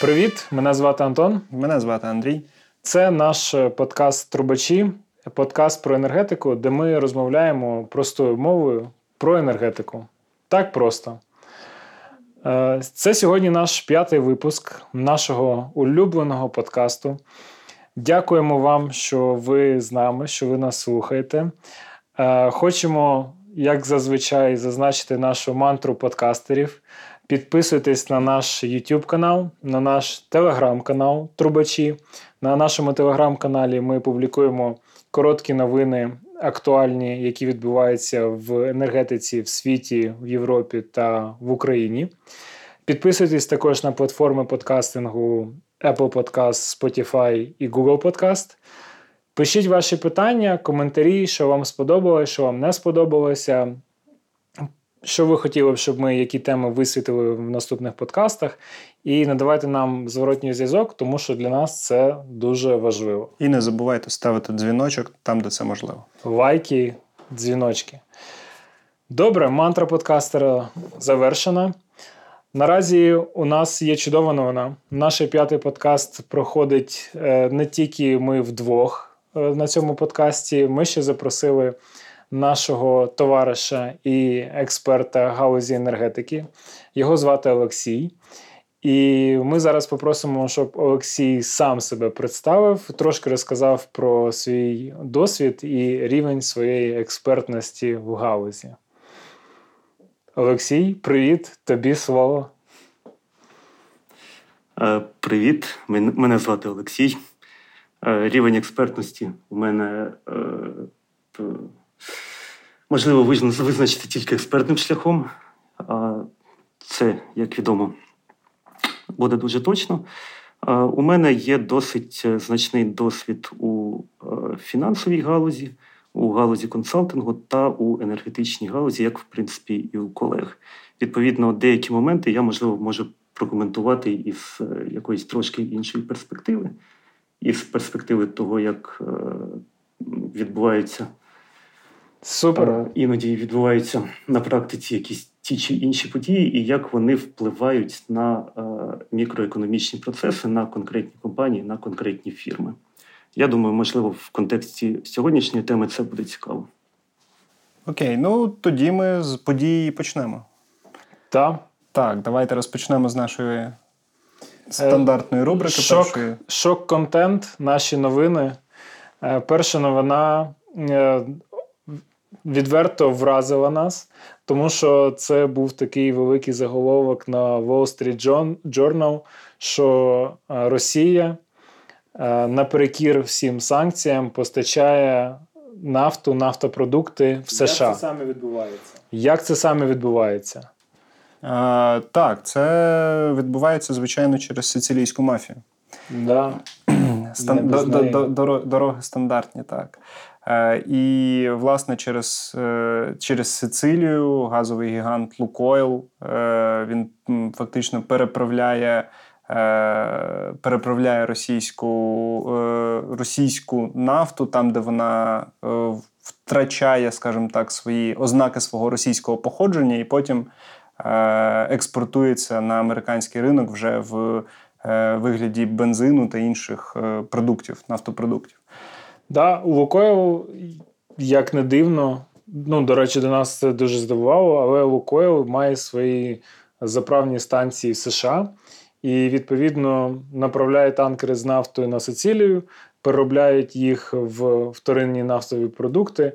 Привіт, мене звати Антон. Мене звати Андрій. Це наш подкаст «Трубачі», подкаст про енергетику, де ми розмовляємо простою мовою про енергетику. Так просто. Це сьогодні наш 5-й випуск нашого улюбленого подкасту. Дякуємо вам, що ви з нами, що ви нас слухаєте. Хочемо, як зазвичай, зазначити нашу мантру подкастерів. Підписуйтесь на наш YouTube-канал, на наш Telegram-канал «Трубачі». На нашому Telegram-каналі ми публікуємо короткі новини, актуальні, які відбуваються в енергетиці в світі, в Європі та в Україні. Підписуйтесь також на платформи подкастингу Apple Podcast, Spotify і Google Podcast. Пишіть ваші питання, коментарі, що вам сподобалося, що вам не сподобалося, що ви хотіли б, щоб ми які теми висвітлили в наступних подкастах. І надавайте нам зворотній зв'язок, тому що для нас це дуже важливо. І не забувайте ставити дзвіночок там, де це можливо. Лайки, дзвіночки. Добре, мантра подкастера завершена. Наразі у нас є чудова новина. Наш 5-й подкаст проходить не тільки ми вдвох на цьому подкасті. Ми ще запросили нашого товариша і експерта галузі енергетики. Його звати Олексій. І ми зараз попросимо, щоб Олексій сам себе представив, трошки розказав про свій досвід і рівень своєї експертності в галузі. Олексій, привіт, тобі слово. Привіт, мене звати Олексій. Рівень експертності у мене, можливо, визначити тільки експертним шляхом. Це, як відомо, буде дуже точно. У мене є досить значний досвід у фінансовій галузі, у галузі консалтингу та у енергетичній галузі, як, в принципі, і у колег. Відповідно, деякі моменти я, можливо, можу прокоментувати із якоїсь трошки іншої перспективи, із перспективи того, як відбуваються іноді відбуваються на практиці якісь ті чи інші події, і як вони впливають на мікроекономічні процеси, на конкретні компанії, на конкретні фірми. Я думаю, можливо, в контексті сьогоднішньої теми це буде цікаво. Окей, ну тоді ми з події почнемо. Так, давайте розпочнемо з нашої стандартної рубрики. Шок-контент, наші новини. Перша новина відверто вразила нас, тому що це був такий великий заголовок на Wall Street Journal, що Росія наперекір всім санкціям постачає нафту, нафтопродукти в США. Як це саме відбувається? Так, це відбувається, звичайно, через сицилійську мафію. Да. Дороги стандартні, так. І, власне, через Сицилію газовий гігант Лукойл, він фактично переправляє російську нафту там, де вона втрачає, скажімо так, свої ознаки свого російського походження і потім експортується на американський ринок вже в вигляді бензину та інших продуктів, нафтопродуктів. Да, у Лукойл, як не дивно, до речі, до нас це дуже здивувало, але Лукойл має свої заправні станції в США і, відповідно, направляє танкери з нафтою на Сицилію, переробляють їх в вторинні нафтові продукти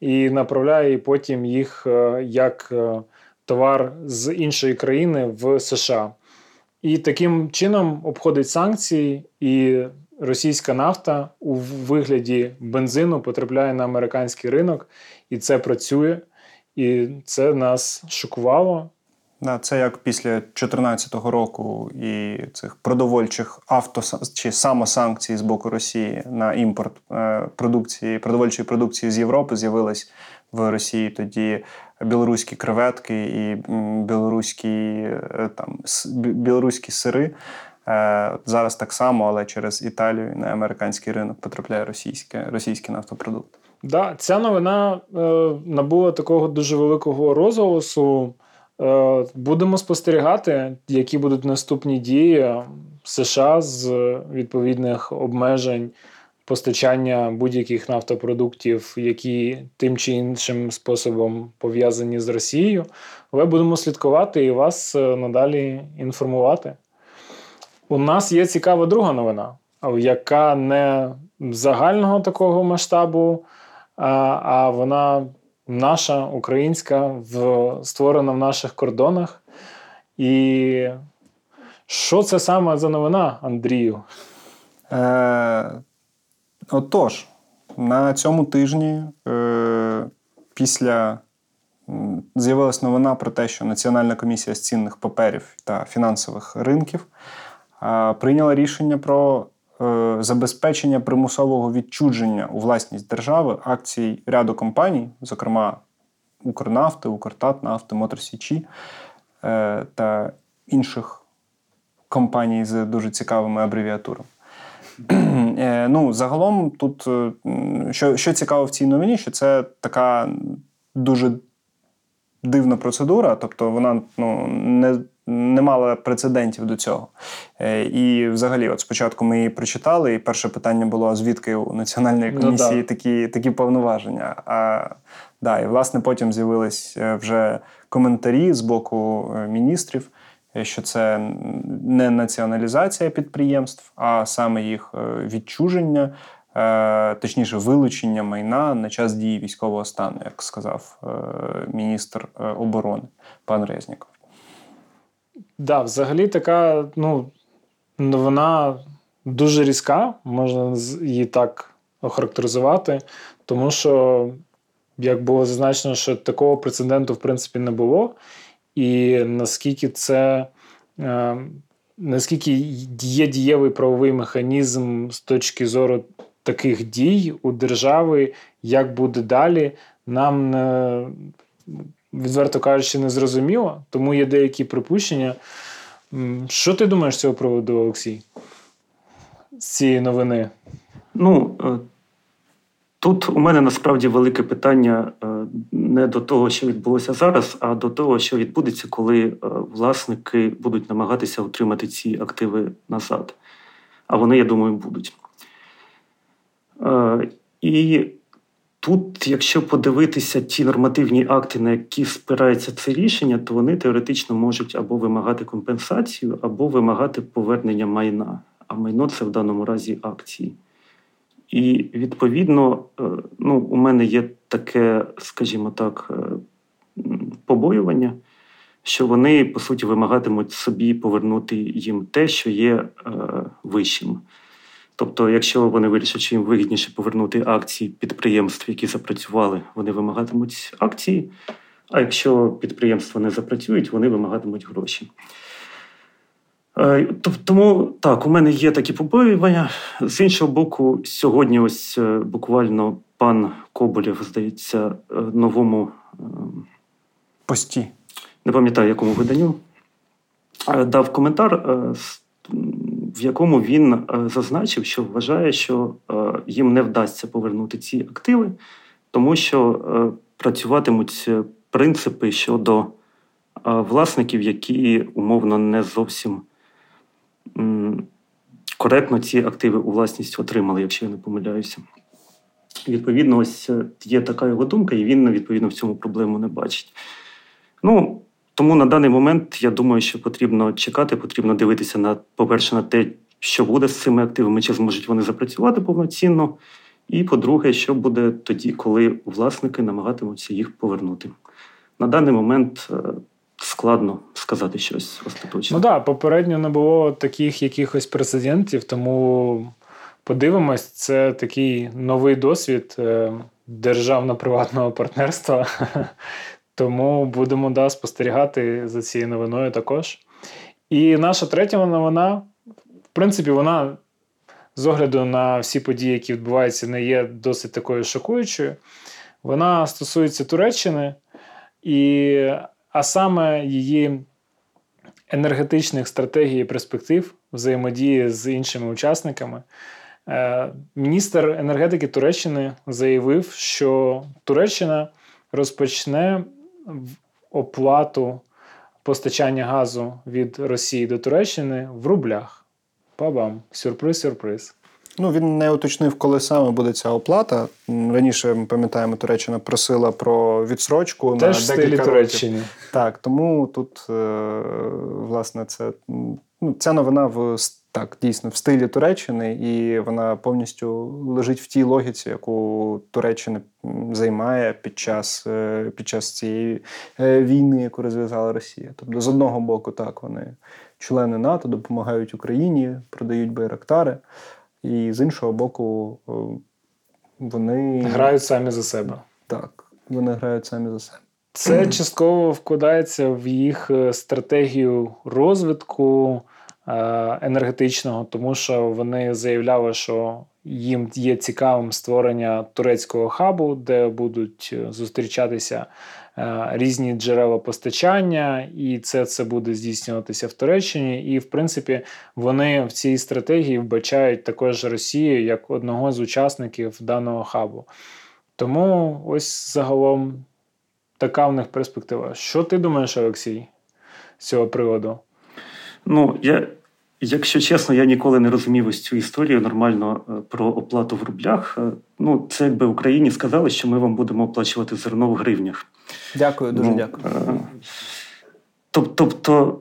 і направляє потім їх як товар з іншої країни в США. І таким чином обходить санкції, і російська нафта у вигляді бензину потрапляє на американський ринок, і це працює, і це нас шокувало. Це як після 2014 року і цих продовольчих чи самосанкцій з боку Росії на імпорт продовольчої продукції з Європи з'явилась в Росії тоді білоруські креветки і білоруські сири. Зараз так само, але через Італію на американський ринок потрапляє російський нафтопродукт. Да, ця новина набула такого дуже великого розголосу. Будемо спостерігати, які будуть наступні дії США з відповідних обмежень постачання будь-яких нафтопродуктів, які тим чи іншим способом пов'язані з Росією. Але будемо слідкувати і вас надалі інформувати. У нас є цікава друга новина, яка не загального такого масштабу, а вона наша, українська, створена в наших кордонах. І що це саме за новина, Андрію? Отож, на цьому тижні з'явилась новина про те, що Національна комісія з цінних паперів та фінансових ринків прийняла рішення про забезпечення примусового відчуження у власність держави акцій ряду компаній, зокрема Укрнафти, Укртатнафти, Моторсічі та інших компаній з дуже цікавими абревіатурами. Ну, загалом тут, що цікаво в цій новині, що це така дуже дивна процедура, тобто вона не мала прецедентів до цього. І взагалі, от спочатку ми її прочитали, і перше питання було, звідки у Національної комісії такі повноваження. І власне потім з'явились вже коментарі з боку міністрів, що це не націоналізація підприємств, а саме їх відчуження, точніше вилучення майна на час дії військового стану, як сказав міністр оборони пан Резніков. Да, взагалі така новина дуже різка, можна її так охарактеризувати, тому що, як було зазначено, що такого прецеденту в принципі не було. І наскільки це, наскільки є дієвий правовий механізм з точки зору таких дій у держави, як буде далі, нам, відверто кажучи, не зрозуміло. Тому є деякі припущення. Що ти думаєш з цього приводу, Олексій? З цієї новини? Тут у мене насправді велике питання не до того, що відбулося зараз, а до того, що відбудеться, коли власники будуть намагатися отримати ці активи назад. А вони, я думаю, будуть. І тут, якщо подивитися ті нормативні акти, на які спирається це рішення, то вони теоретично можуть або вимагати компенсацію, або вимагати повернення майна. А майно – це в даному разі акції. І, відповідно, у мене є таке, скажімо так, побоювання, що вони, по суті, вимагатимуть собі повернути їм те, що є вищим. Тобто, якщо вони вирішать, що їм вигідніше повернути акції підприємств, які запрацювали, вони вимагатимуть акції, а якщо підприємства не запрацюють, вони вимагатимуть гроші. Тому, так, у мене є такі побоювання. З іншого боку, сьогодні ось буквально пан Коболєв, здається, новому... пості. Не пам'ятаю, якому виданню, дав коментар, в якому він зазначив, що вважає, що їм не вдасться повернути ці активи, тому що працюватимуть принципи щодо власників, які умовно не зовсім... коректно ці активи у власність отримали, якщо я не помиляюся. Відповідно, ось є така його думка, і він, відповідно, в цьому проблему не бачить. Тому на даний момент, я думаю, що потрібно чекати, потрібно дивитися, по-перше, на те, що буде з цими активами, чи зможуть вони запрацювати повноцінно, і, по-друге, що буде тоді, коли власники намагатимуться їх повернути. На даний момент... складно сказати щось остаточне. Так, попередньо не було таких якихось прецедентів, тому подивимось, це такий новий досвід державно-приватного партнерства. Тому будемо, спостерігати за цією новиною також. І наша третя новина, в принципі, вона з огляду на всі події, які відбуваються, не є досить такою шокуючою. Вона стосується Туреччини і... а саме її енергетичних стратегій і перспектив взаємодії з іншими учасниками. Міністр енергетики Туреччини заявив, що Туреччина розпочне оплату постачання газу від Росії до Туреччини в рублях. Па-бам. Сюрприз. Ну, він не уточнив, коли саме буде ця оплата. Раніше, ми пам'ятаємо, Туреччина просила про відсрочку на декілька років. Так, тому тут, власне, це, ну, ця новина дійсно в стилі Туреччини, і вона повністю лежить в тій логіці, яку Туреччина займає під час цієї війни, яку розв'язала Росія. Тобто, з одного боку, так, вони члени НАТО, допомагають Україні, продають байрактари. І з іншого боку, вони... грають самі за себе. Так, вони грають самі за себе. Це частково вкладається в їх стратегію розвитку енергетичного, тому що вони заявляли, що їм є цікавим створення турецького хабу, де будуть зустрічатися різні джерела постачання, і це буде здійснюватися в Туреччині. І, в принципі, вони в цій стратегії вбачають також Росію як одного з учасників даного хабу. Тому ось загалом така в них перспектива. Що ти думаєш, Олексій, з цього приводу? Ну, якщо чесно, я ніколи не розумів ось цю історію нормально про оплату в рублях. Ну, це якби Україні сказали, що ми вам будемо оплачувати зерно в гривнях. Дякую, дуже дякую. Тобто,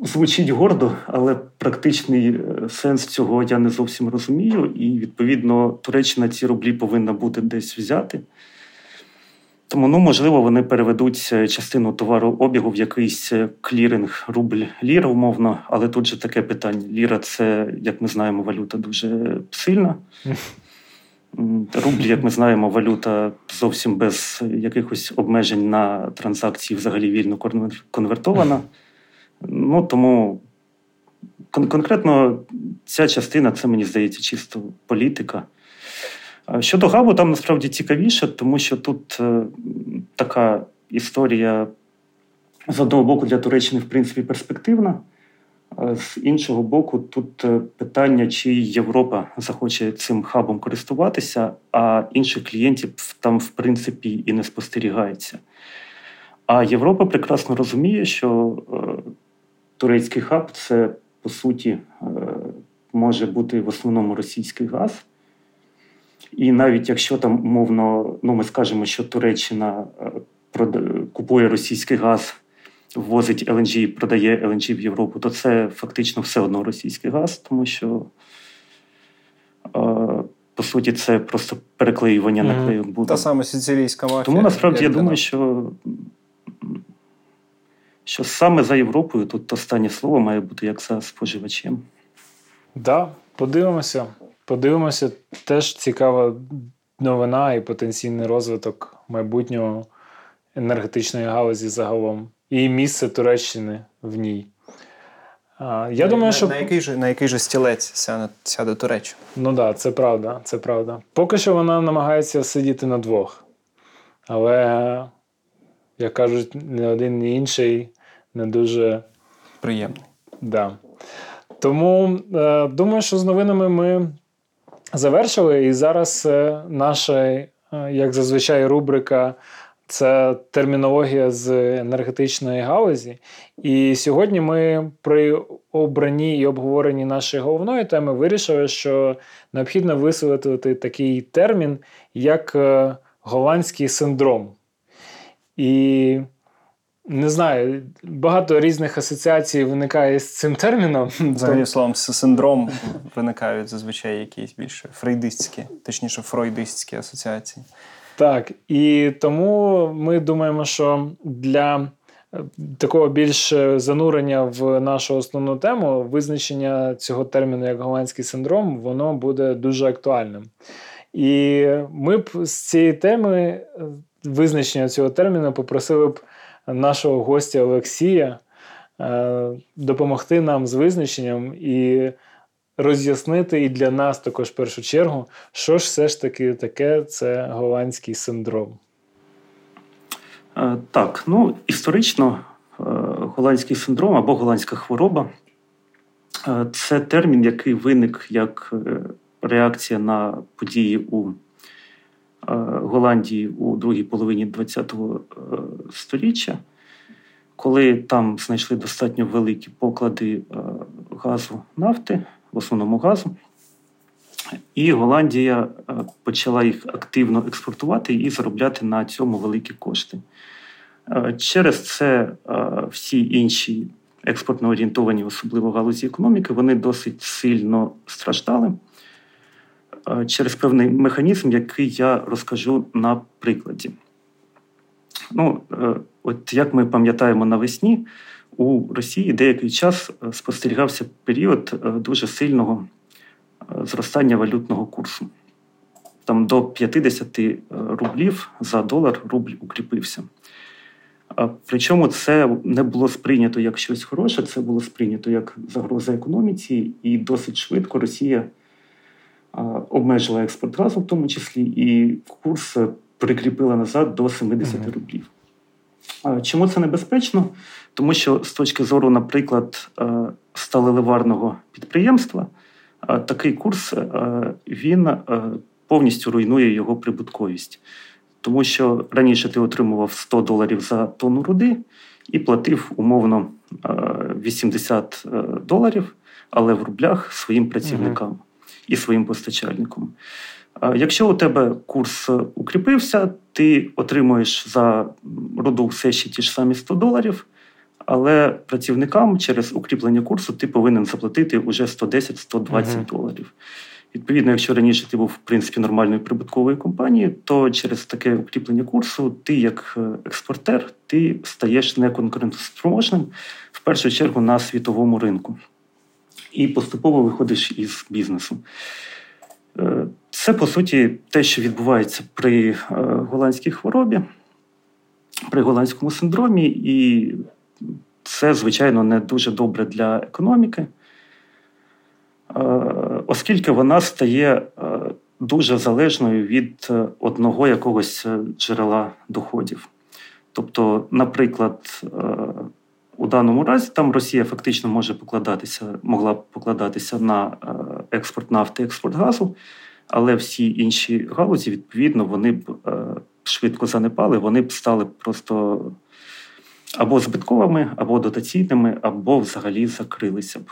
звучить гордо, але практичний сенс цього я не зовсім розумію. І, відповідно, Туреччина ці рублі повинна буде десь взяти. Тому, можливо, вони переведуть частину товарообігу в якийсь кліринг рубль-ліра, умовно. Але тут же таке питання. Ліра – це, як ми знаємо, валюта дуже сильна. Рубль, як ми знаємо, валюта зовсім без якихось обмежень на транзакції, взагалі вільно конвертована. Тому конкретно ця частина, це, мені здається, чисто політика. Щодо хабу, там насправді цікавіше, тому що тут така історія, з одного боку, для Туреччини, в принципі, перспективна, з іншого боку, тут питання, чи Європа захоче цим хабом користуватися, а інших клієнтів там, в принципі, і не спостерігається. А Європа прекрасно розуміє, що турецький хаб – це, по суті, може бути в основному російський газ. І навіть якщо там, умовно, ми скажемо, що Туреччина купує російський газ, ввозить LNG і продає LNG в Європу, то це фактично все одно російський газ, тому що, по суті, це просто переклеювання наклею буде. Та саме сицилійська мафія. Тому, насправді, я думаю, що саме за Європою тут останнє слово має бути як за споживачем. Так, да, подивимося. Подивимося, теж цікава новина і потенційний розвиток майбутнього енергетичної галузі загалом. І місце Туреччини в ній. Я думаю, що... На який же стілець сяде Туреччина? Ну так, це правда. Поки що вона намагається сидіти на двох. Але, як кажуть, ні один, ні інший не дуже... приємний. Да. Тому, думаю, що з новинами ми завершили. І зараз наша, як зазвичай, рубрика – це термінологія з енергетичної галузі. І сьогодні ми при обранні і обговоренні нашої головної теми вирішили, що необхідно висвітлити такий термін, як голландський синдром. І... не знаю, багато різних асоціацій виникає з цим терміном. Взагалі, словом, з синдром виникають зазвичай якісь більше фройдистські асоціації. Так, і тому ми думаємо, що для такого більш занурення в нашу основну тему визначення цього терміну як голландський синдром, воно буде дуже актуальним. І ми б з цієї теми, визначення цього терміну, попросили б нашого гостя Олексія допомогти нам з визначенням і роз'яснити і для нас також в першу чергу, що ж все ж таки таке це голландський синдром. Так, історично голландський синдром або голландська хвороба – це термін, який виник як реакція на події у Голландії у другій половині ХХ століття, коли там знайшли достатньо великі поклади газу, нафти, в основному газу. І Голландія почала їх активно експортувати і заробляти на цьому великі кошти. Через це всі інші експортно орієнтовані, особливо галузі економіки, вони досить сильно страждали через певний механізм, який я розкажу на прикладі. От як ми пам'ятаємо, навесні у Росії деякий час спостерігався період дуже сильного зростання валютного курсу. Там до 50 рублів за долар рубль укріпився. Причому це не було сприйнято як щось хороше, це було сприйнято як загроза економіці, і досить швидко Росія обмежила експорт газу в тому числі, і курс прикріпила назад до 70 рублів. Чому це небезпечно? Тому що з точки зору, наприклад, сталеливарного підприємства, такий курс, він повністю руйнує його прибутковість. Тому що раніше ти отримував $100 за тонну руди і платив умовно $80, але в рублях своїм працівникам і своїм постачальникам. Якщо у тебе курс укріпився, ти отримуєш за руду все ще ті ж самі $100, але працівникам через укріплення курсу ти повинен заплатити уже $110-120 доларів. Відповідно, якщо раніше ти був, в принципі, нормальною прибутковою компанією, то через таке укріплення курсу ти, як експортер, ти стаєш неконкурентоспроможним, в першу чергу, на світовому ринку. І поступово виходиш із бізнесу. Це, по суті, те, що відбувається при голландській хворобі, при голландському синдромі, і це, звичайно, не дуже добре для економіки, оскільки вона стає дуже залежною від одного якогось джерела доходів. Тобто, наприклад, у даному разі там Росія фактично могла покладатися на експорт нафти, експорт газу, але всі інші галузі, відповідно, вони б швидко занепали, вони б стали просто або збитковими, або дотаційними, або взагалі закрилися б.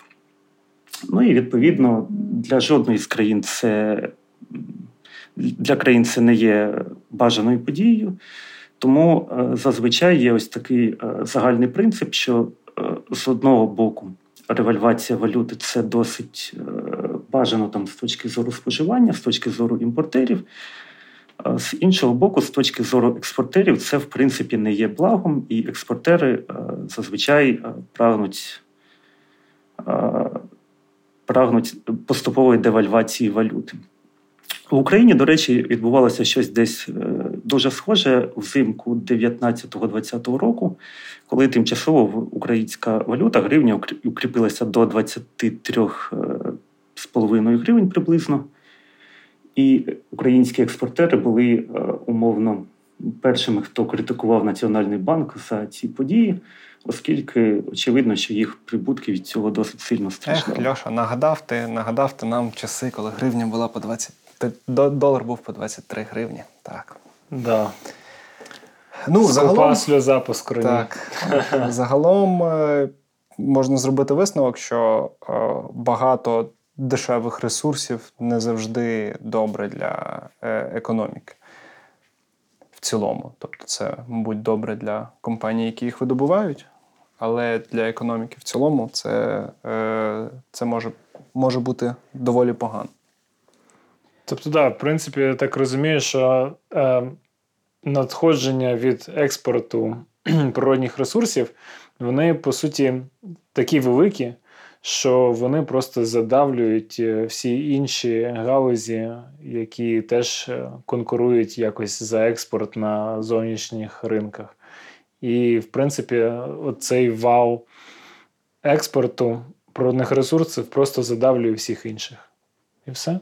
І, відповідно, для жодної з країн це не є бажаною подією. Тому зазвичай є ось такий загальний принцип, що з одного боку ревальвація валюти – це досить бажано там, з точки зору споживання, з точки зору імпортерів. З іншого боку, з точки зору експортерів, це, в принципі, не є благом, і експортери зазвичай прагнуть поступової девальвації валюти. В Україні, до речі, відбувалося щось десь дуже схоже взимку 19-20 року, коли тимчасово українська валюта, гривня, укріпилася до 23,5 гривень приблизно. І українські експортери були умовно першими, хто критикував Національний банк за ці події, оскільки очевидно, що їх прибутки від цього досить сильно страждали. Льоша, нагадав ти нам часи, коли гривня була по 20. Долар був по 23 гривні, так. Да. Скупа сльоза по скроні. Так. Загалом можна зробити висновок, що багато дешевих ресурсів не завжди добре для економіки в цілому. Тобто це, мабуть, добре для компаній, які їх видобувають, але для економіки в цілому це може бути доволі погано. Тобто, да, в принципі, я так розумію, що надходження від експорту природних ресурсів, вони, по суті, такі великі, що вони просто задавлюють всі інші галузі, які теж конкурують якось за експорт на зовнішніх ринках. І, в принципі, оцей вал експорту природних ресурсів просто задавлює всіх інших. І все.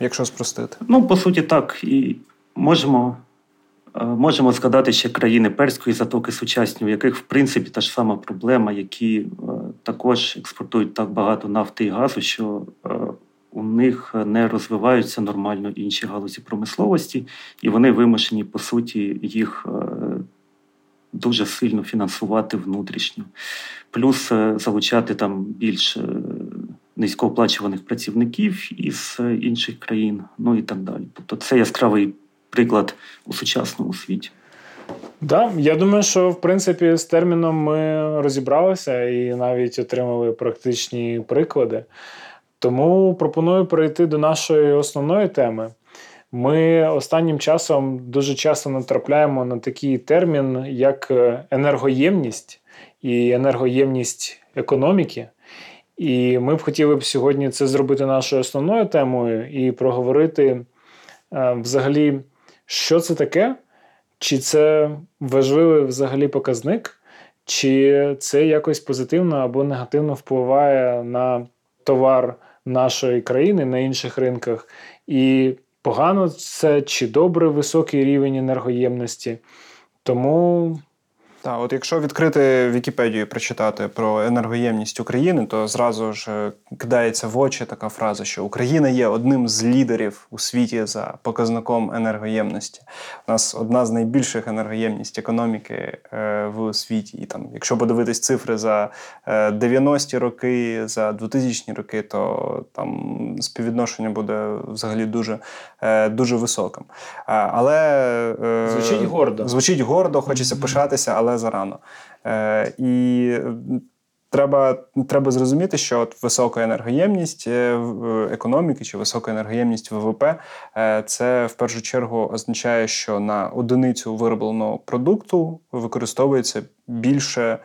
Якщо спростити. По суті, так. І можемо згадати ще країни Перської затоки сучасні, у яких, в принципі, та ж сама проблема, які також експортують так багато нафти і газу, що у них не розвиваються нормально інші галузі промисловості, і вони вимушені, по суті, їх дуже сильно фінансувати внутрішньо. Плюс залучати там більш низькооплачуваних працівників із інших країн, ну і так далі. Тобто це яскравий приклад у сучасному світі. Так, да, я думаю, що, в принципі, з терміном ми розібралися і навіть отримали практичні приклади. Тому пропоную перейти до нашої основної теми. Ми останнім часом дуже часто натрапляємо на такий термін, як енергоємність і енергоємність економіки. І ми б хотіли б сьогодні це зробити нашою основною темою і проговорити взагалі, що це таке, чи це важливий взагалі показник, чи це якось позитивно або негативно впливає на товар нашої країни, на інших ринках, і погано це чи добре високий рівень енергоємності. Тому... Так, от якщо відкрити Вікіпедію і прочитати про енергоємність України, то зразу ж кидається в очі така фраза, що Україна є одним з лідерів у світі за показником енергоємності. У нас одна з найбільших енергоємність економіки в світі. І там, якщо подивитись цифри за 90-ті роки, за 2000-ті роки, то там співвідношення буде взагалі дуже, дуже високим. Але... Звучить гордо. Звучить гордо, хочеться пишатися, але зарано. І треба зрозуміти, що от висока енергоємність економіки чи висока енергоємність ВВП це в першу чергу означає, що на одиницю виробленого продукту використовується більше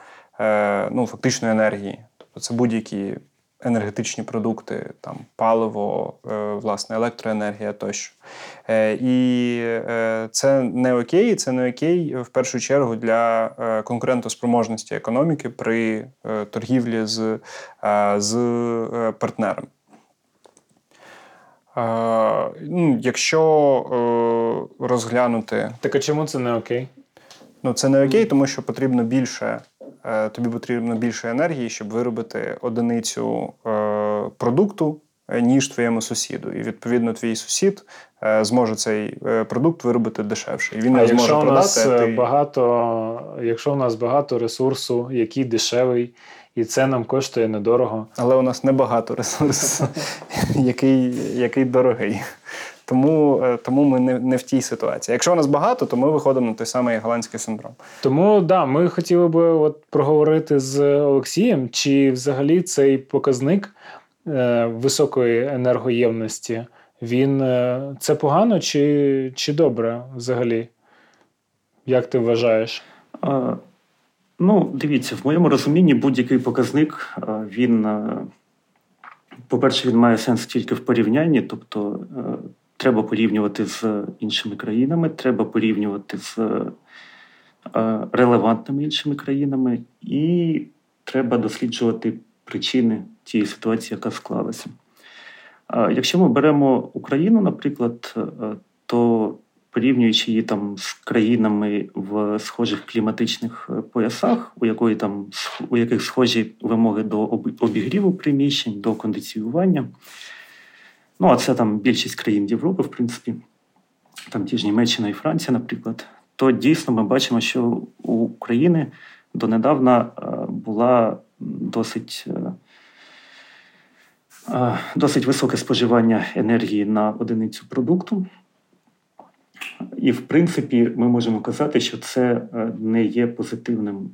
фактично енергії. Тобто це будь-які енергетичні продукти, там, паливо, власне, електроенергія тощо. І це не окей в першу чергу для конкурентоспроможності економіки при торгівлі з партнером. Якщо розглянути... Так а чому це не окей? Це не окей, тому що тобі потрібно більше енергії, щоб виробити одиницю продукту, ніж твоєму сусіду. І, відповідно, твій сусід зможе цей продукт виробити дешевше. І він не зможе продати. Якщо у нас багато ресурсу, який дешевий, і це нам коштує недорого. Але у нас небагато ресурсу, який дорогий. Тому ми не в тій ситуації. Якщо у нас багато, то ми виходимо на той самий голландський синдром. Тому, да, ми хотіли би проговорити з Олексієм, чи взагалі цей показник високої енергоємності, він це погано чи добре взагалі? Як ти вважаєш? Дивіться, в моєму розумінні будь-який показник, він, по-перше, він має сенс тільки в порівнянні, тобто треба порівнювати з іншими країнами, треба порівнювати з релевантними іншими країнами і треба досліджувати причини тієї ситуації, яка склалася. Якщо ми беремо Україну, наприклад, то порівнюючи її там з країнами в схожих кліматичних поясах, у яких схожі вимоги до обігріву приміщень, до кондиціювання, а це там більшість країн Європи, в принципі, там ті ж Німеччина і Франція, наприклад, то дійсно ми бачимо, що у України донедавна була досить високе споживання енергії на одиницю продукту. І, в принципі, ми можемо казати, що це не є позитивним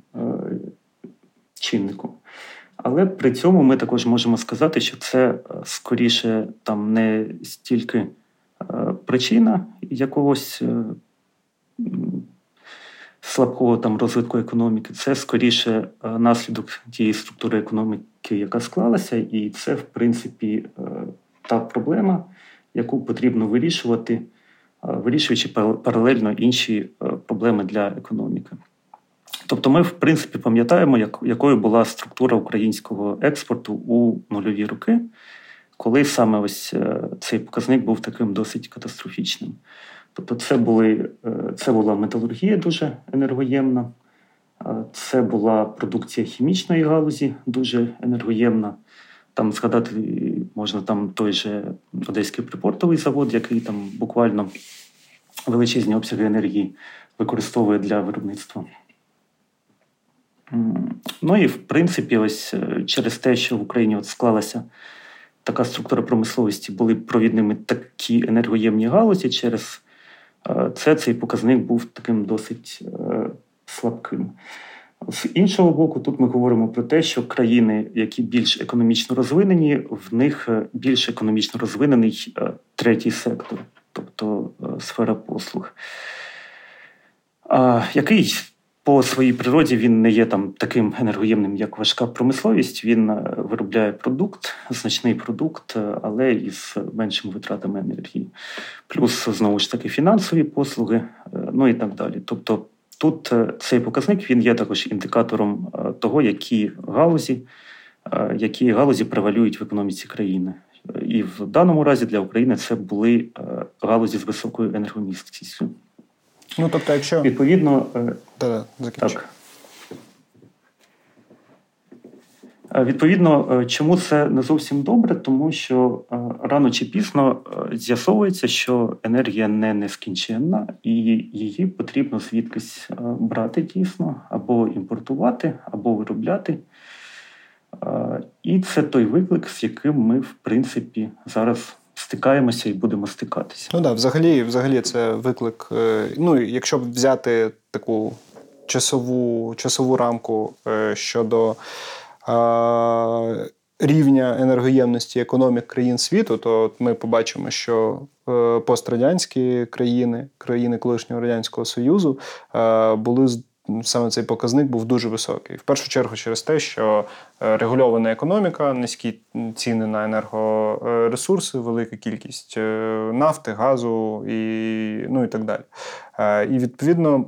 чинником. Але при цьому ми також можемо сказати, що це скоріше там не стільки причина якогось слабкого там розвитку економіки, це скоріше наслідок тієї структури економіки, яка склалася, і це, в принципі, та проблема, яку потрібно вирішувати, вирішуючи паралельно інші проблеми для економіки. Тобто ми, в принципі, пам'ятаємо, якою була структура українського експорту у нульові роки, коли саме ось цей показник був таким досить катастрофічним. Тобто це була металургія дуже енергоємна, це була продукція хімічної галузі дуже енергоємна. Там згадати можна там той же Одеський припортовий завод, який там буквально величезні обсяги енергії використовує для виробництва Ну і, в принципі, ось через те, що в Україні от склалася така структура промисловості, були провідними такі енергоємні галузі, через це цей показник був таким досить слабким. З іншого боку, тут ми говоримо про те, що країни, які більш економічно розвинені, в них більш економічно розвинений третій сектор, тобто сфера послуг, який по своїй природі він не є там таким енергоємним, як важка промисловість, він виробляє продукт, значний продукт, але із меншими витратами енергії. Плюс, знову ж таки, фінансові послуги, ну і так далі. Тобто тут цей показник, він є також індикатором того, які галузі превалюють в економіці країни. І в даному разі для України це були галузі з високою енергомісткістю. Ну, тобто, якщо... Відповідно... Так. Відповідно, чому це не зовсім добре? Тому що рано чи пізно з'ясовується, що енергія не нескінченна, і її потрібно звідкись брати дійсно, або імпортувати, або виробляти. І це той виклик, з яким ми, в принципі, зараз стикаємося і будемо стикатися. Ну так, взагалі це виклик. Ну, якщо взяти таку часову рамку щодо рівня енергоємності економік країн світу, то ми побачимо, що пострадянські країни колишнього Радянського Союзу були, саме цей показник був дуже високий. В першу чергу через те, що регульована економіка, низькі ціни на енергоресурси, велика кількість нафти, газу і, ну, і так далі. І відповідно,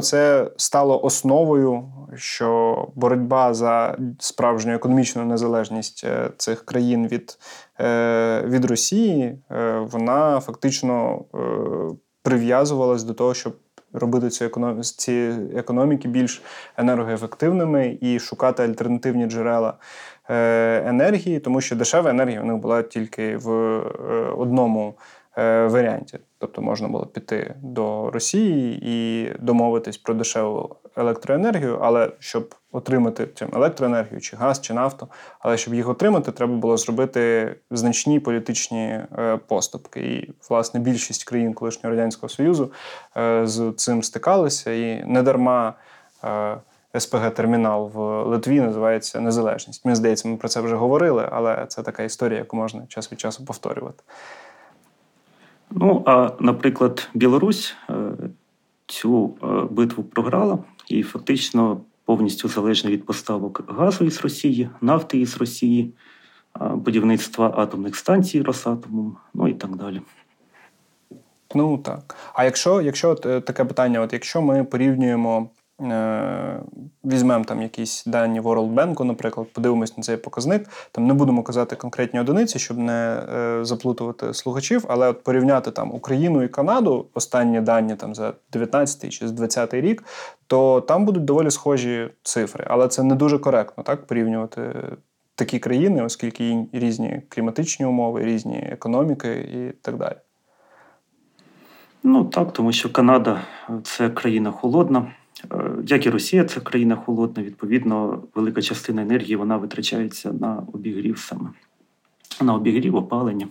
це стало основою, що боротьба за справжню економічну незалежність цих країн від Росії, вона фактично прив'язувалась до того, щоб робити ці економіки більш енергоефективними і шукати альтернативні джерела енергії, тому що дешева енергія в них була тільки в одному варіанті. Тобто можна було піти до Росії і домовитись про дешеву електроенергію, але щоб отримати електроенергію, чи газ, чи нафту, але щоб їх отримати, треба було зробити значні політичні поступки. І, власне, більшість країн колишнього Радянського Союзу з цим стикалися, і недарма СПГ-термінал в Литві називається «Незалежність». Мені здається, ми про це вже говорили, але це така історія, яку можна час від часу повторювати. Ну, а, наприклад, Білорусь цю битву програла і фактично повністю залежна від поставок газу із Росії, нафти із Росії, будівництва атомних станцій Росатомом, ну і так далі. Ну, так. А якщо таке питання, от якщо ми порівнюємо, візьмемо там якісь дані World Bank, наприклад, подивимось на цей показник, там не будемо казати конкретні одиниці, щоб не заплутувати слухачів, але от порівняти там Україну і Канаду, останні дані там за 19-й чи 20-й рік, то там будуть доволі схожі цифри, але це не дуже коректно, так, порівнювати такі країни, оскільки різні кліматичні умови, різні економіки і так далі. Ну так, тому що Канада – це країна холодна, як і Росія, це країна холодна, відповідно, велика частина енергії, вона витрачається на обігрів саме, на обігрів, опалення.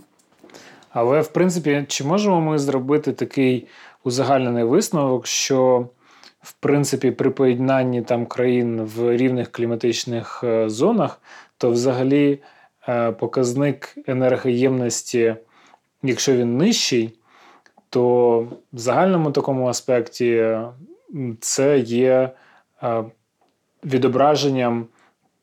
Але, в принципі, чи можемо ми зробити такий узагальнений висновок, що, в принципі, при поєднанні там країн в рівних кліматичних зонах, то взагалі показник енергоємності, якщо він нижчий, то в загальному такому аспекті це є відображенням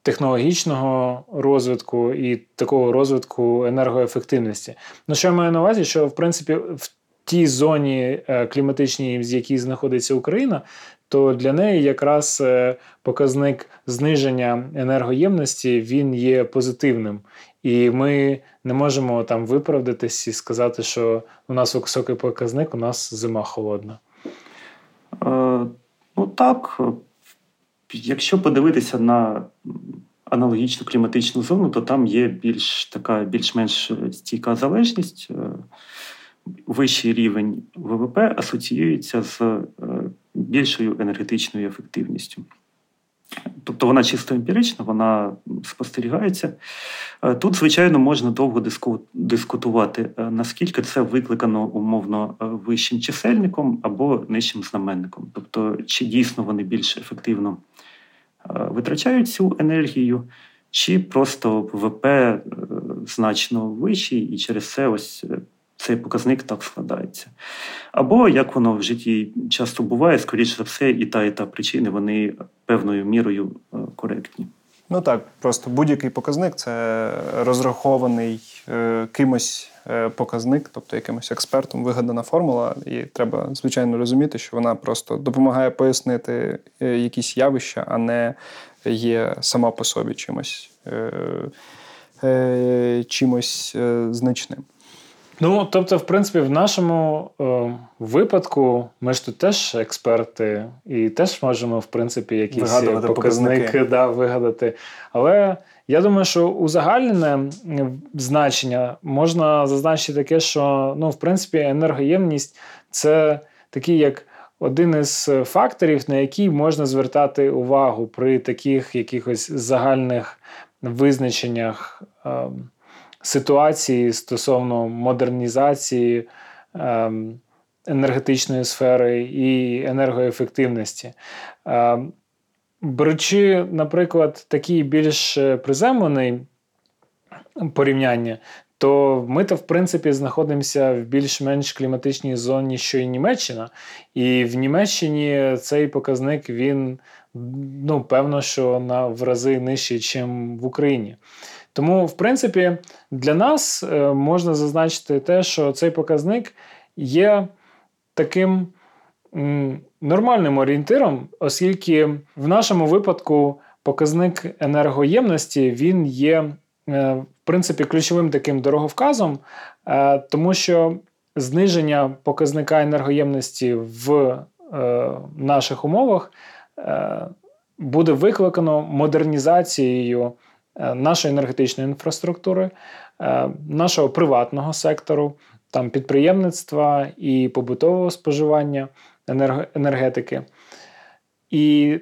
технологічного розвитку і такого розвитку енергоефективності. Ну, що я маю на увазі, що, в принципі, в тій зоні кліматичній, в якій знаходиться Україна, то для неї якраз показник зниження енергоємності, він є позитивним. І ми не можемо там виправдатись і сказати, що у нас високий показник, у нас зима холодна. Ну так, якщо подивитися на аналогічну кліматичну зону, то там є більш-менш стійка залежність. Вищий рівень ВВП асоціюється з більшою енергетичною ефективністю. Тобто вона чисто емпірична, вона спостерігається. Тут, звичайно, можна довго дискутувати, наскільки це викликано, умовно, вищим чисельником або нижчим знаменником. Тобто, чи дійсно вони більш ефективно витрачають цю енергію, чи просто ВВП значно вищий, і через це ось цей показник так складається. Або, як воно в житті часто буває, скоріше за все, і та причини, вони певною мірою коректні. Ну так, просто будь-який показник – це розрахований кимось показник, тобто якимось експертом вигадана формула, і треба, звичайно, розуміти, що вона просто допомагає пояснити якісь явища, а не є сама по собі чимось значним. Ну, тобто, в принципі, в нашому випадку ми ж тут теж експерти і теж можемо, в принципі, якісь показники вигадати. Але я думаю, що узагальнене значення можна зазначити таке, що, в принципі, енергоємність – це такий, як один із факторів, на який можна звертати увагу при таких якихось загальних визначеннях ситуації стосовно модернізації енергетичної сфери і енергоефективності. Беручи, наприклад, такі більш приземлені порівняння, то ми-то, в принципі, знаходимося в більш-менш кліматичній зоні, що і Німеччина. І в Німеччині цей показник, він, певно, що в рази нижчий, ніж в Україні. Тому, в принципі, для нас можна зазначити те, що цей показник є таким нормальним орієнтиром, оскільки в нашому випадку показник енергоємності, він є, в принципі, ключовим таким дороговказом, тому що зниження показника енергоємності в наших умовах буде викликано модернізацією нашої енергетичної інфраструктури, нашого приватного сектору, там підприємництва і побутового споживання енергетики. І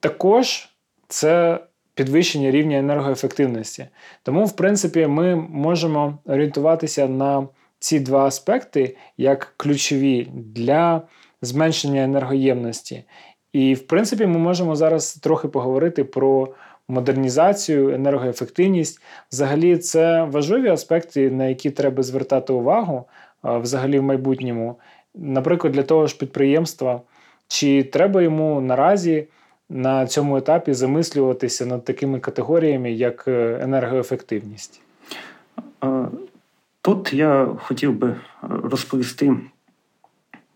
також це підвищення рівня енергоефективності. Тому, в принципі, ми можемо орієнтуватися на ці два аспекти як ключові для зменшення енергоємності. І, в принципі, ми можемо зараз трохи поговорити про модернізацію, енергоефективність. Взагалі, це важливі аспекти, на які треба звертати увагу взагалі в майбутньому. Наприклад, для того ж підприємства. Чи треба йому наразі на цьому етапі замислюватися над такими категоріями, як енергоефективність? Тут я хотів би розповісти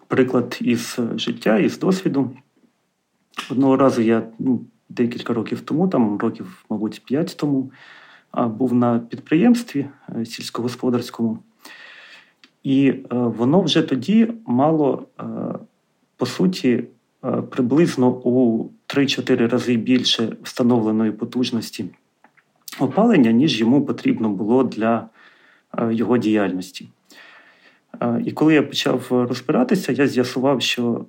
приклад із життя, із досвіду. Одного разу я декілька років тому, років, мабуть, 5 тому, був на підприємстві сільськогосподарському. І воно вже тоді мало, по суті, приблизно у 3-4 рази більше встановленої потужності опалення, ніж йому потрібно було для його діяльності. І коли я почав розбиратися, я з'ясував, що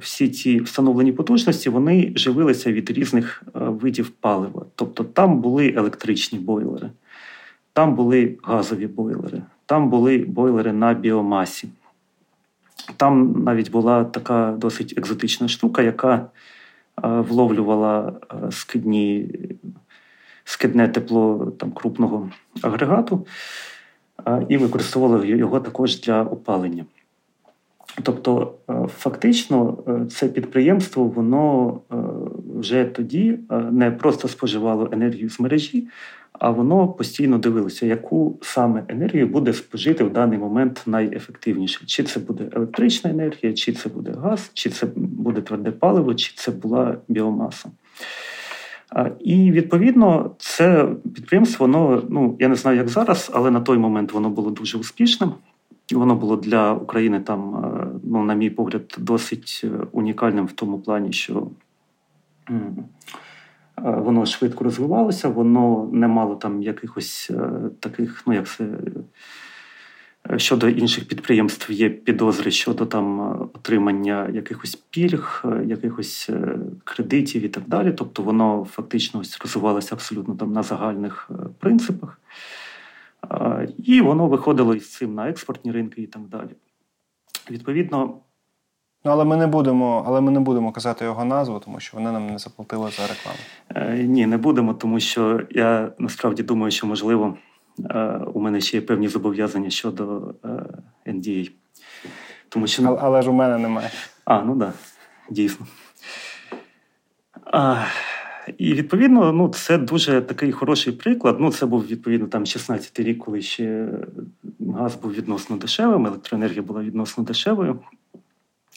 всі ці встановлені потужності, вони живилися від різних видів палива. Тобто там були електричні бойлери, там були газові бойлери, там були бойлери на біомасі. Там навіть була така досить екзотична штука, яка вловлювала скидне тепло крупного агрегату і використовували його також для опалення. Тобто, фактично, це підприємство, воно вже тоді не просто споживало енергію з мережі, а воно постійно дивилося, яку саме енергію буде спожити в даний момент найефективніше. Чи це буде електрична енергія, чи це буде газ, чи це буде тверде паливо, чи це була біомаса. І, відповідно, це підприємство, воно, я не знаю, як зараз, але на той момент воно було дуже успішним. Воно було для України, на мій погляд, досить унікальним в тому плані, що воно швидко розвивалося, воно не мало якихось таких, Щодо інших підприємств є підозри щодо там отримання якихось пільг, якихось кредитів і так далі. Тобто воно фактично розвивалося абсолютно там на загальних принципах. І воно виходило із цим на експортні ринки і так далі. Відповідно... Але ми не будемо казати його назву, тому що вона нам не заплатила за рекламу. Ні, не будемо, тому що я насправді думаю, що можливо... У мене ще є певні зобов'язання щодо NDA. Тому що... але ж у мене немає. Ну так, дійсно. І відповідно, це дуже такий хороший приклад. Це був, відповідно, там 16-й рік, коли ще газ був відносно дешевим, електроенергія була відносно дешевою.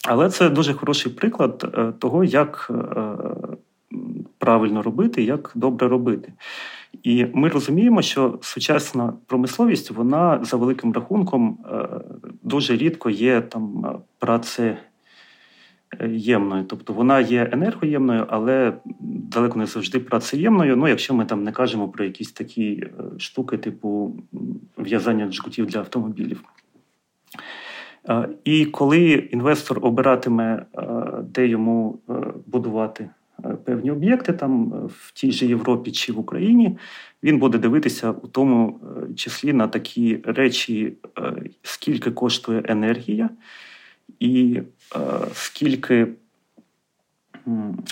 Але це дуже хороший приклад того, як правильно робити, як добре робити. І ми розуміємо, що сучасна промисловість, вона за великим рахунком дуже рідко є там працеємною. Тобто вона є енергоємною, але далеко не завжди працеємною. Якщо ми там не кажемо про якісь такі штуки, типу в'язання жгутів для автомобілів. І коли інвестор обиратиме, де йому будувати певні об'єкти там в тій же Європі чи в Україні, він буде дивитися у тому числі на такі речі, скільки коштує енергія і скільки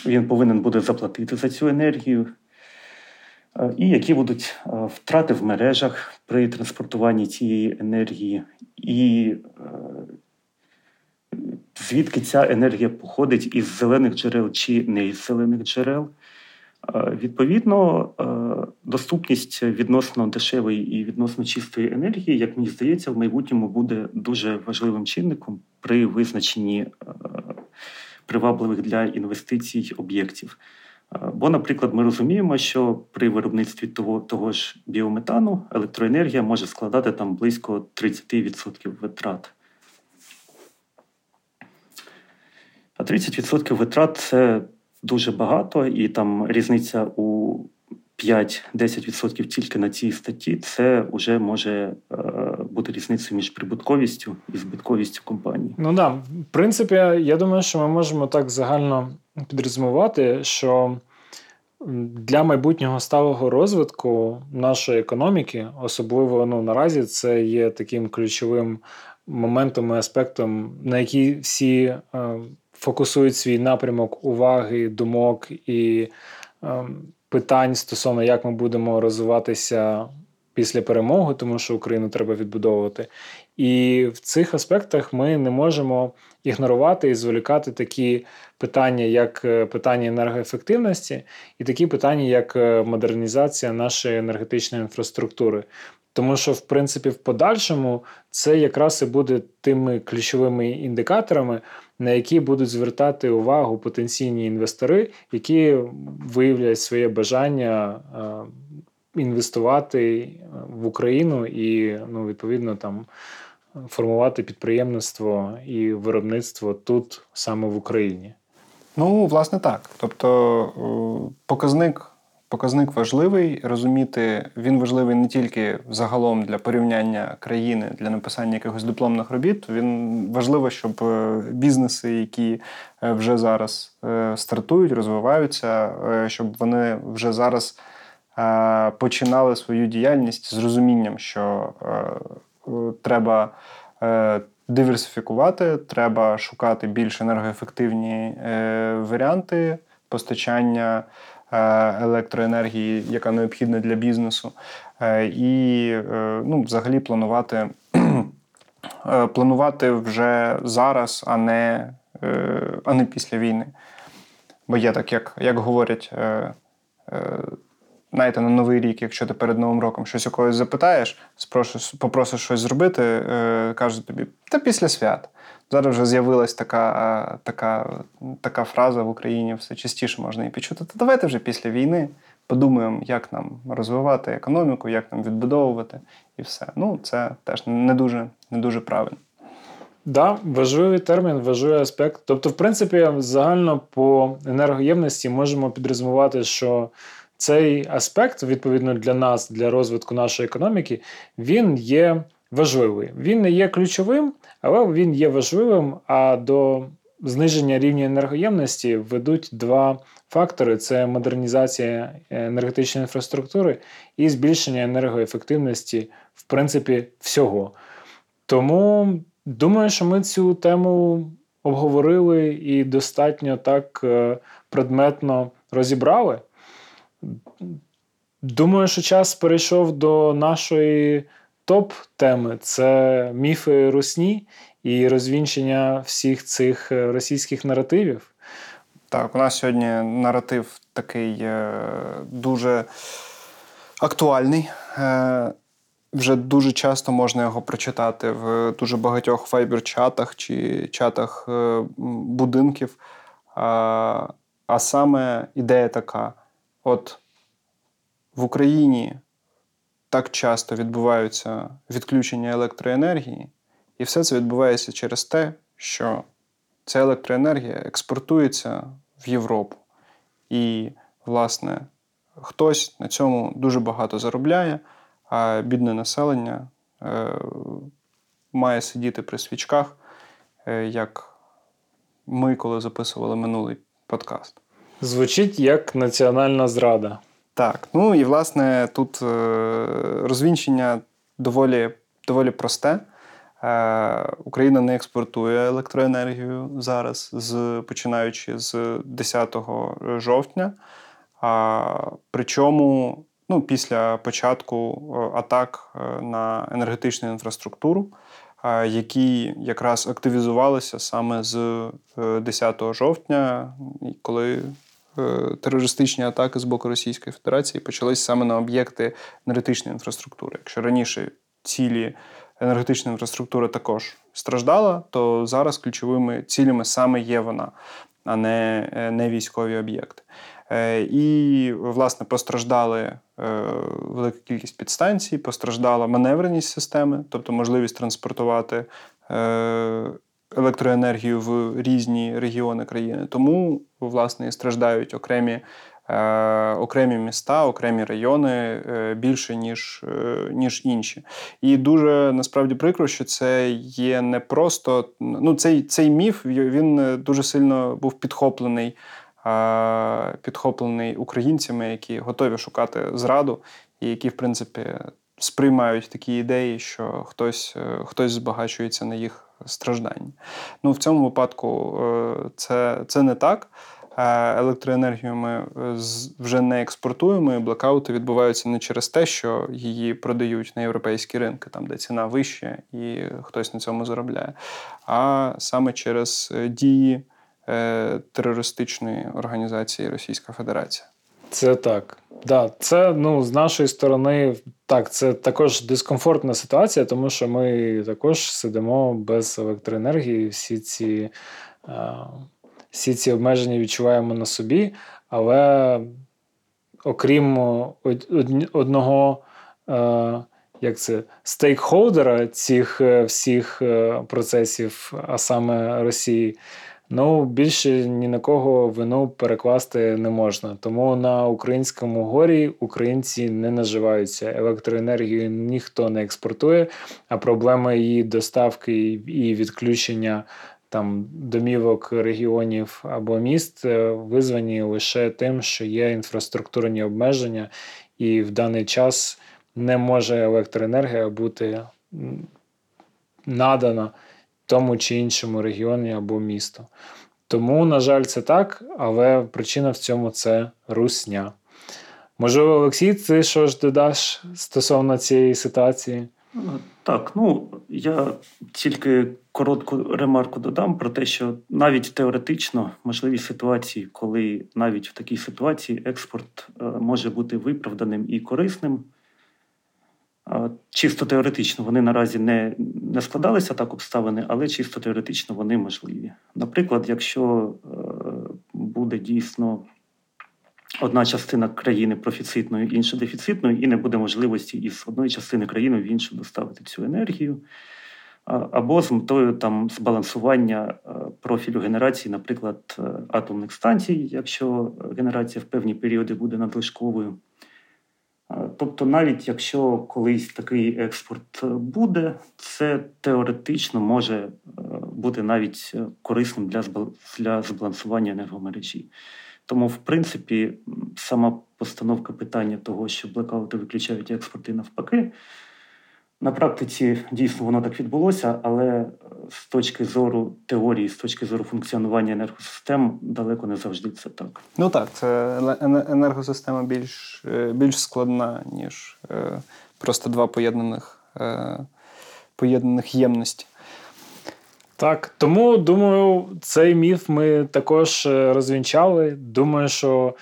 він повинен буде заплатити за цю енергію, і які будуть втрати в мережах при транспортуванні цієї енергії, і звідки ця енергія походить, із зелених джерел чи не із зелених джерел. Відповідно, доступність відносно дешевої і відносно чистої енергії, як мені здається, в майбутньому буде дуже важливим чинником при визначенні привабливих для інвестицій об'єктів. Бо, наприклад, ми розуміємо, що при виробництві того ж біометану електроенергія може складати там близько 30% витрат. А 30% витрат – це дуже багато, і там різниця у 5-10% тільки на цій статті – це вже може бути різницею між прибутковістю і збитковістю компанії. Да. В принципі, я думаю, що ми можемо так загально підрезюмувати, що для майбутнього сталого розвитку нашої економіки, особливо наразі, це є таким ключовим моментом і аспектом, на який всі фокусують свій напрямок уваги, думок і питань стосовно, як ми будемо розвиватися після перемоги, тому що Україну треба відбудовувати. І в цих аспектах ми не можемо ігнорувати і зволікати такі питання, як питання енергоефективності і такі питання, як модернізація нашої енергетичної інфраструктури. Тому що, в принципі, в подальшому це якраз і буде тими ключовими індикаторами, на які будуть звертати увагу потенційні інвестори, які виявляють своє бажання інвестувати в Україну і, відповідно, там формувати підприємництво і виробництво тут, саме в Україні. Власне, так. Тобто, показник важливий, розуміти, він важливий не тільки загалом для порівняння країни, для написання якихось дипломних робіт, він важливо, щоб бізнеси, які вже зараз стартують, розвиваються, щоб вони вже зараз починали свою діяльність з розумінням, що треба диверсифікувати, треба шукати більш енергоефективні варіанти постачання електроенергії, яка необхідна для бізнесу, і взагалі планувати вже зараз, а не після війни. Бо є так, як говорять, знаєте, на Новий рік, якщо ти перед Новим роком щось у когось запитаєш, попросиш щось зробити, кажуть тобі, та після свят. Зараз вже з'явилась така фраза в Україні, все частіше можна її почути. Та давайте вже після війни подумаємо, як нам розвивати економіку, як нам відбудовувати і все. Це теж не дуже правильно. Так, важливий термін, важливий аспект. Тобто, в принципі, загально по енергоємності можемо підрезюмувати, що цей аспект, відповідно для нас, для розвитку нашої економіки, він є важливий. Він не є ключовим, але він є важливим, а до зниження рівня енергоємності ведуть два фактори – це модернізація енергетичної інфраструктури і збільшення енергоефективності, в принципі, всього. Тому думаю, що ми цю тему обговорили і достатньо так предметно розібрали. Думаю, що час перейшов до нашої топ-теми – це міфи русні і розвінчення всіх цих російських наративів. Так, у нас сьогодні наратив такий дуже актуальний. Вже дуже часто можна його прочитати в дуже багатьох вайбер-чатах чи чатах будинків. А саме ідея така. От в Україні так часто відбуваються відключення електроенергії, і все це відбувається через те, що ця електроенергія експортується в Європу. І, власне, хтось на цьому дуже багато заробляє, а бідне населення має сидіти при свічках, як ми, коли записували минулий подкаст. Звучить як національна зрада. Так, ну і, власне, тут розвінчення доволі просте. Україна не експортує електроенергію зараз, починаючи з 10 жовтня. Причому після початку атак на енергетичну інфраструктуру, які якраз активізувалися саме з 10 жовтня, коли терористичні атаки з боку Російської Федерації почалися саме на об'єкти енергетичної інфраструктури. Якщо раніше цілі енергетична інфраструктура також страждала, то зараз ключовими цілями саме є вона, а не військові об'єкти. І, власне, постраждали велика кількість підстанцій, постраждала маневреність системи, тобто можливість транспортувати електроенергію в різні регіони країни. Тому, власне, страждають окремі міста, окремі райони більше, ніж інші. І дуже, насправді, прикро, що це є не просто... Цей міф, він дуже сильно був підхоплений українцями, які готові шукати зраду, і які, в принципі, сприймають такі ідеї, що хтось збагачується на їх стражданні. В цьому випадку це не так. Електроенергію ми вже не експортуємо, і блокаути відбуваються не через те, що її продають на європейські ринки, там, де ціна вища і хтось на цьому заробляє, а саме через дії терористичної організації Російська Федерація. Це так. Да, це, з нашої сторони, так, це також дискомфортна ситуація, тому що ми також сидимо без електроенергії, всі ці обмеження відчуваємо на собі, але окрім одного стейкхолдера цих всіх процесів, а саме Росії, більше ні на кого вину перекласти не можна. Тому на українському горі українці не наживаються. Електроенергію ніхто не експортує, а проблема її доставки і відключення домівок, регіонів або міст визвані лише тим, що є інфраструктурні обмеження, і в даний час не може електроенергія бути надана тому чи іншому регіоні або місту. Тому, на жаль, це так, але причина в цьому – це русня. Можливо, Олексій, ти що ж додаш стосовно цієї ситуації? Так, я тільки коротку ремарку додам про те, що навіть теоретично можливі ситуації, коли навіть в такій ситуації експорт може бути виправданим і корисним. Чисто теоретично вони наразі не складалися так обставини, але чисто теоретично вони можливі. Наприклад, якщо буде дійсно одна частина країни профіцитною, інша дефіцитною, і не буде можливості із одної частини країни в іншу доставити цю енергію, або з метою збалансування профілю генерації, наприклад, атомних станцій, якщо генерація в певні періоди буде надлишковою, Тобто навіть якщо колись такий експорт буде, це теоретично може бути навіть корисним для збалансування енергомережі. Тому, в принципі, сама постановка питання того, що блекаути виключають експорт і навпаки, на практиці дійсно воно так відбулося, але з точки зору теорії, з точки зору функціонування енергосистем, далеко не завжди це так. Ну так, це енергосистема більш складна, ніж просто два поєднаних ємності. Так, тому, думаю, цей міф ми також розвінчали. Думаю, що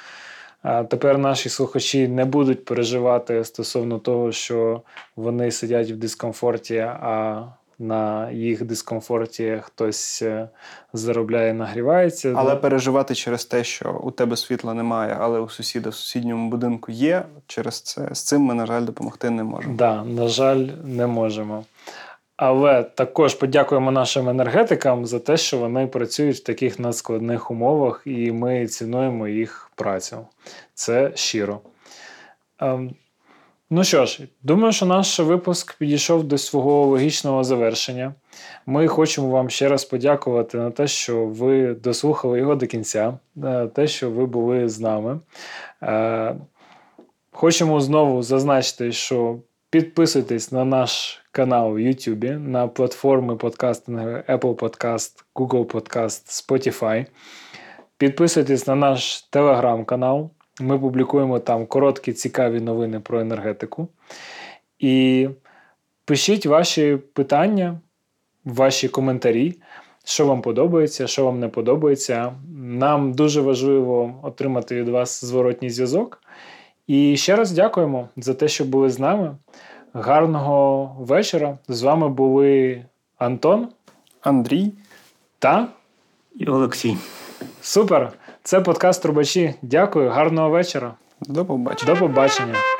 тепер наші слухачі не будуть переживати стосовно того, що вони сидять в дискомфорті, а на їх дискомфорті хтось заробляє, нагрівається. Але переживати через те, що у тебе світла немає, але у сусіда в сусідньому будинку є, через це з цим ми, на жаль, допомогти не можемо. Так, на жаль, не можемо. Але також подякуємо нашим енергетикам за те, що вони працюють в таких надскладних умовах, і ми цінуємо їх працю. Це щиро. Ну що ж, думаю, що наш випуск підійшов до свого логічного завершення. Ми хочемо вам ще раз подякувати на те, що ви дослухали його до кінця, те, що ви були з нами. Хочемо знову зазначити, що підписуйтесь на наш канал в Ютубі, на платформи подкастингу Apple Podcast, Google Podcast, Spotify. Підписуйтесь на наш Telegram-канал. Ми публікуємо там короткі, цікаві новини про енергетику. І пишіть ваші питання, ваші коментарі, що вам подобається, що вам не подобається. Нам дуже важливо отримати від вас зворотній зв'язок. І ще раз дякуємо за те, що були з нами. Гарного вечора. З вами були Антон, Андрій та і Олексій. Супер! Це подкаст «Трубачі». Дякую, гарного вечора. До побачення.